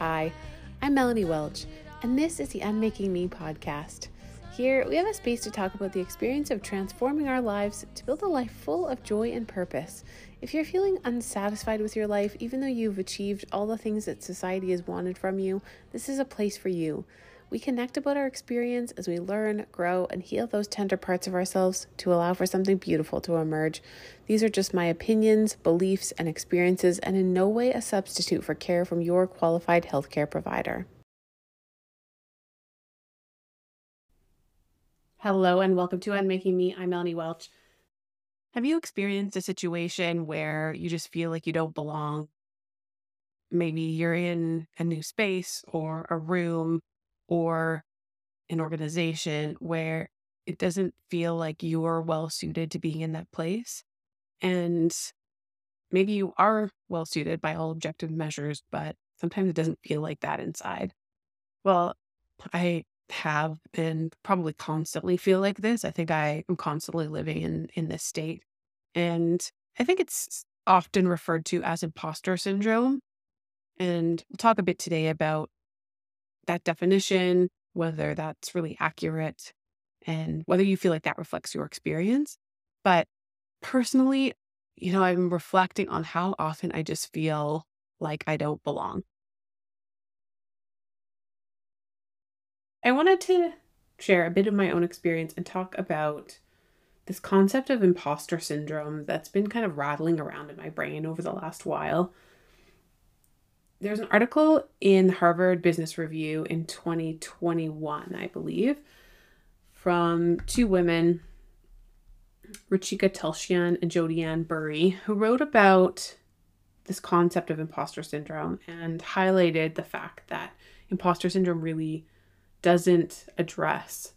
Hi, I'm Melanie Welch, and this is the Unmaking Me podcast. Here, we have a space to talk about the experience of transforming our lives to build a life full of joy and purpose. If you're feeling unsatisfied with your life, even though you've achieved all the things that society has wanted from you, this is a place for you. We connect about our experience as we learn, grow, and heal those tender parts of ourselves to allow for something beautiful to emerge. These are just my opinions, beliefs, and experiences, and in no way a substitute for care from your qualified healthcare provider. Hello and welcome to Unmaking Me. I'm Melanie Welch. Have you experienced a situation where you just feel like you don't belong? Maybe you're in a new space or a room or an organization where it doesn't feel like you are well suited to being in that place. And maybe you are well suited by all objective measures, but sometimes it doesn't feel like that inside. Well, I have and probably constantly feel like this. I think I am constantly living in this state. And I think it's often referred to as imposter syndrome. And we'll talk a bit today about that definition, whether that's really accurate and whether you feel like that reflects your experience. But personally, I'm reflecting on how often I just feel like I don't belong. I wanted to share a bit of my own experience and talk about this concept of imposter syndrome that's been kind of rattling around in my brain over the last while. There's an article in Harvard Business Review in 2021, I believe, from two women, Ruchika Tulshyan and Jodi-Ann Burry, who wrote about this concept of imposter syndrome and highlighted the fact that imposter syndrome really doesn't address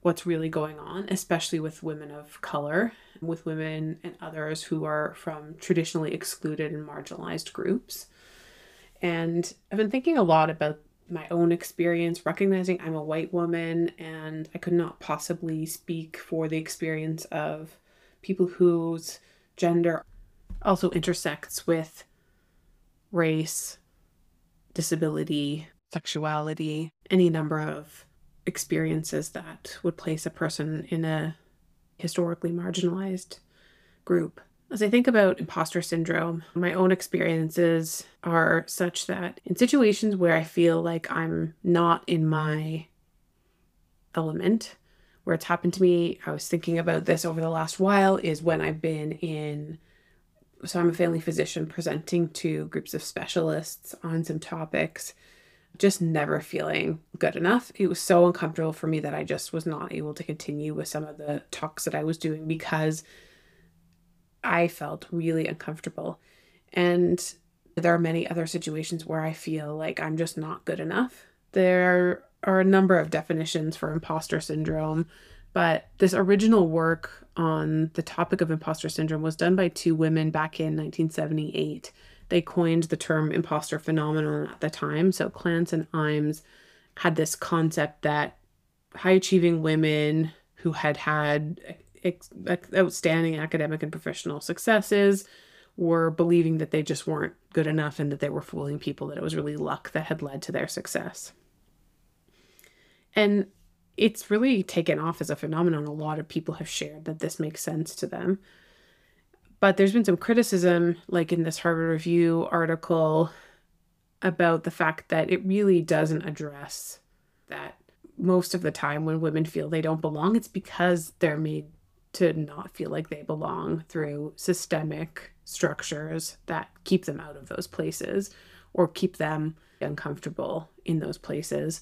what's really going on, especially with women of color, with women and others who are from traditionally excluded and marginalized groups. And I've been thinking a lot about my own experience, recognizing I'm a white woman and I could not possibly speak for the experience of people whose gender also intersects with race, disability, sexuality, any number of experiences that would place a person in a historically marginalized group. As I think about imposter syndrome, my own experiences are such that in situations where I feel like I'm not in my element, where it's happened to me, I was thinking about this over the last while, is when I've been in, so I'm a family physician presenting to groups of specialists on some topics, just never feeling good enough. It was so uncomfortable for me that I just was not able to continue with some of the talks that I was doing because I felt really uncomfortable. And there are many other situations where I feel like I'm just not good enough. There are a number of definitions for imposter syndrome, but this original work on the topic of imposter syndrome was done by two women back in 1978. They coined the term imposter phenomenon at the time. So Clance and Imes had this concept that high-achieving women who had had outstanding academic and professional successes were believing that they just weren't good enough and that they were fooling people, that it was really luck that had led to their success. And it's really taken off as a phenomenon. A lot of people have shared that this makes sense to them. But there's been some criticism, like in this Harvard Review article, about the fact that it really doesn't address that most of the time when women feel they don't belong, it's because they're made to not feel like they belong through systemic structures that keep them out of those places or keep them uncomfortable in those places.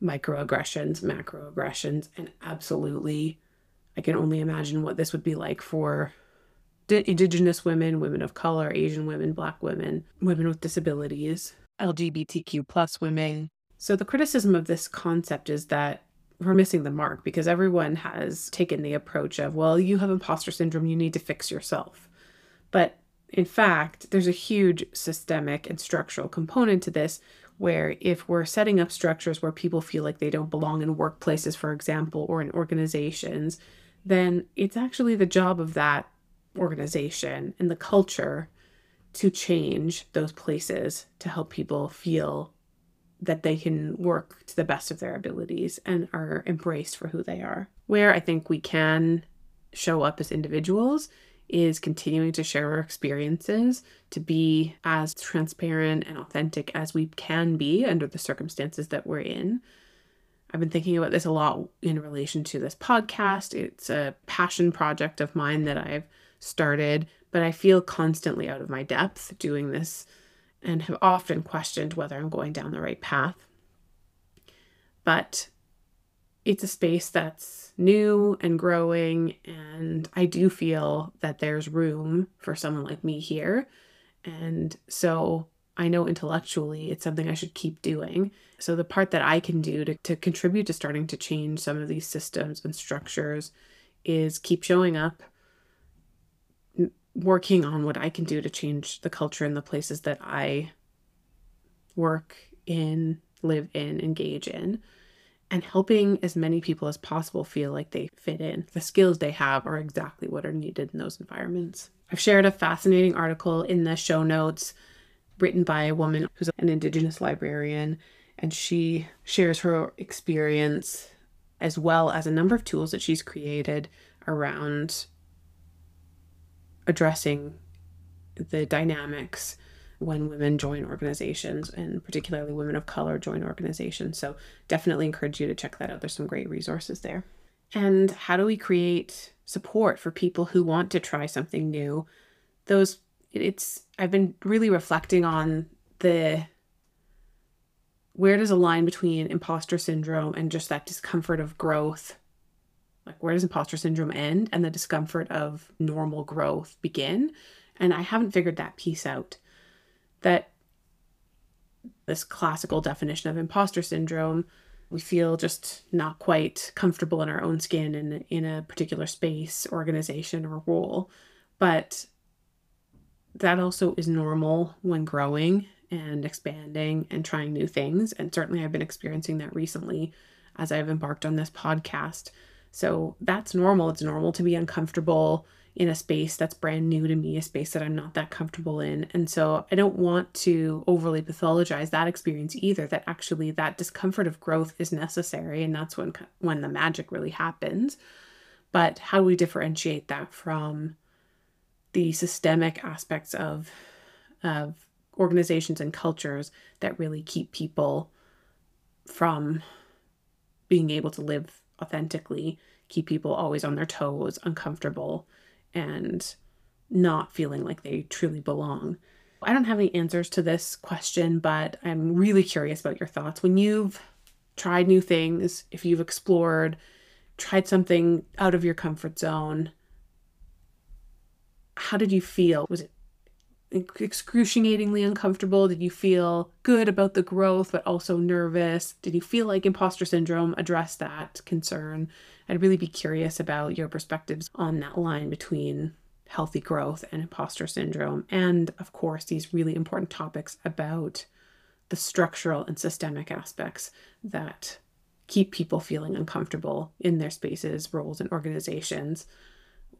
Microaggressions, macroaggressions, and absolutely, I can only imagine what this would be like for Indigenous women, women of color, Asian women, Black women, women with disabilities, LGBTQ+ women. So the criticism of this concept is that we're missing the mark because everyone has taken the approach of, well, you have imposter syndrome, you need to fix yourself. But in fact, there's a huge systemic and structural component to this, where if we're setting up structures where people feel like they don't belong in workplaces, for example, or in organizations, then it's actually the job of that organization and the culture to change those places to help people feel that they can work to the best of their abilities and are embraced for who they are. Where I think we can show up as individuals is continuing to share our experiences, to be as transparent and authentic as we can be under the circumstances that we're in. I've been thinking about this a lot in relation to this podcast. It's a passion project of mine that I've started, but I feel constantly out of my depth doing this and have often questioned whether I'm going down the right path. But it's a space that's new and growing, and I do feel that there's room for someone like me here. And so I know intellectually it's something I should keep doing. So the part that I can do to contribute to starting to change some of these systems and structures is keep showing up, working on what I can do to change the culture in the places that I work in, live in, engage in, and helping as many people as possible feel like they fit in. The skills they have are exactly what are needed in those environments. I've shared a fascinating article in the show notes written by a woman who's an Indigenous librarian, and she shares her experience as well as a number of tools that she's created around addressing the dynamics when women join organizations, and particularly women of color join organizations. So definitely encourage you to check that out. There's some great resources there. And how do we create support for people who want to try something new? I've been really reflecting on where does a line between imposter syndrome and just that discomfort of growth, like where does imposter syndrome end and the discomfort of normal growth begin? And I haven't figured that piece out. That this classical definition of imposter syndrome, we feel just not quite comfortable in our own skin in a particular space, organization, or role. But that also is normal when growing and expanding and trying new things. And certainly I've been experiencing that recently as I've embarked on this podcast. So that's normal. It's normal to be uncomfortable in a space that's brand new to me, a space that I'm not that comfortable in. And so I don't want to overly pathologize that experience either, that actually that discomfort of growth is necessary. And that's when the magic really happens. But how do we differentiate that from the systemic aspects of organizations and cultures that really keep people from being able to live authentically, keep people always on their toes, uncomfortable, and not feeling like they truly belong? I don't have any answers to this question, but I'm really curious about your thoughts. When you've tried new things, if you've tried something out of your comfort zone, how did you feel? Was it excruciatingly uncomfortable? Did you feel good about the growth, but also nervous? Did you feel like imposter syndrome addressed that concern? I'd really be curious about your perspectives on that line between healthy growth and imposter syndrome. And of course, these really important topics about the structural and systemic aspects that keep people feeling uncomfortable in their spaces, roles, and organizations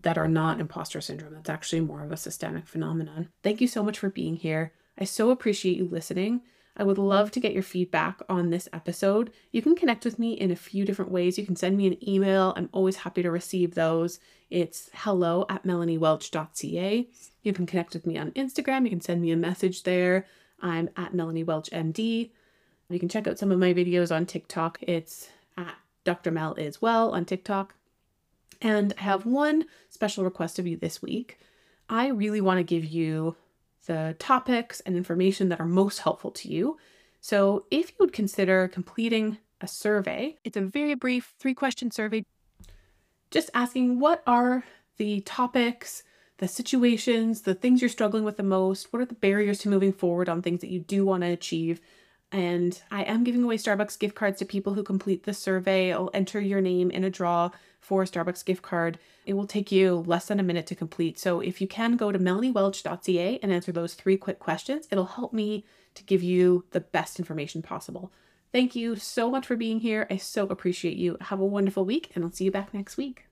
that are not imposter syndrome. That's actually more of a systemic phenomenon. Thank you so much for being here. I so appreciate you listening. I would love to get your feedback on this episode. You can connect with me in a few different ways. You can send me an email. I'm always happy to receive those. It's hello@melaniewelch.ca. You can connect with me on Instagram. You can send me a message there. I'm @melaniewelchmd. You can check out some of my videos on TikTok. It's @drmeliswell on TikTok. And I have one special request of you this week. I really want to give you the topics and information that are most helpful to you. So if you would consider completing a survey, it's a very brief 3-question survey, just asking what are the topics, the situations, the things you're struggling with the most, what are the barriers to moving forward on things that you do want to achieve. And I am giving away Starbucks gift cards to people who complete the survey. I'll enter your name in a draw for a Starbucks gift card. It will take you less than a minute to complete. So if you can go to melaniewelch.ca and answer those 3 quick questions, it'll help me to give you the best information possible. Thank you so much for being here. I so appreciate you. Have a wonderful week, and I'll see you back next week.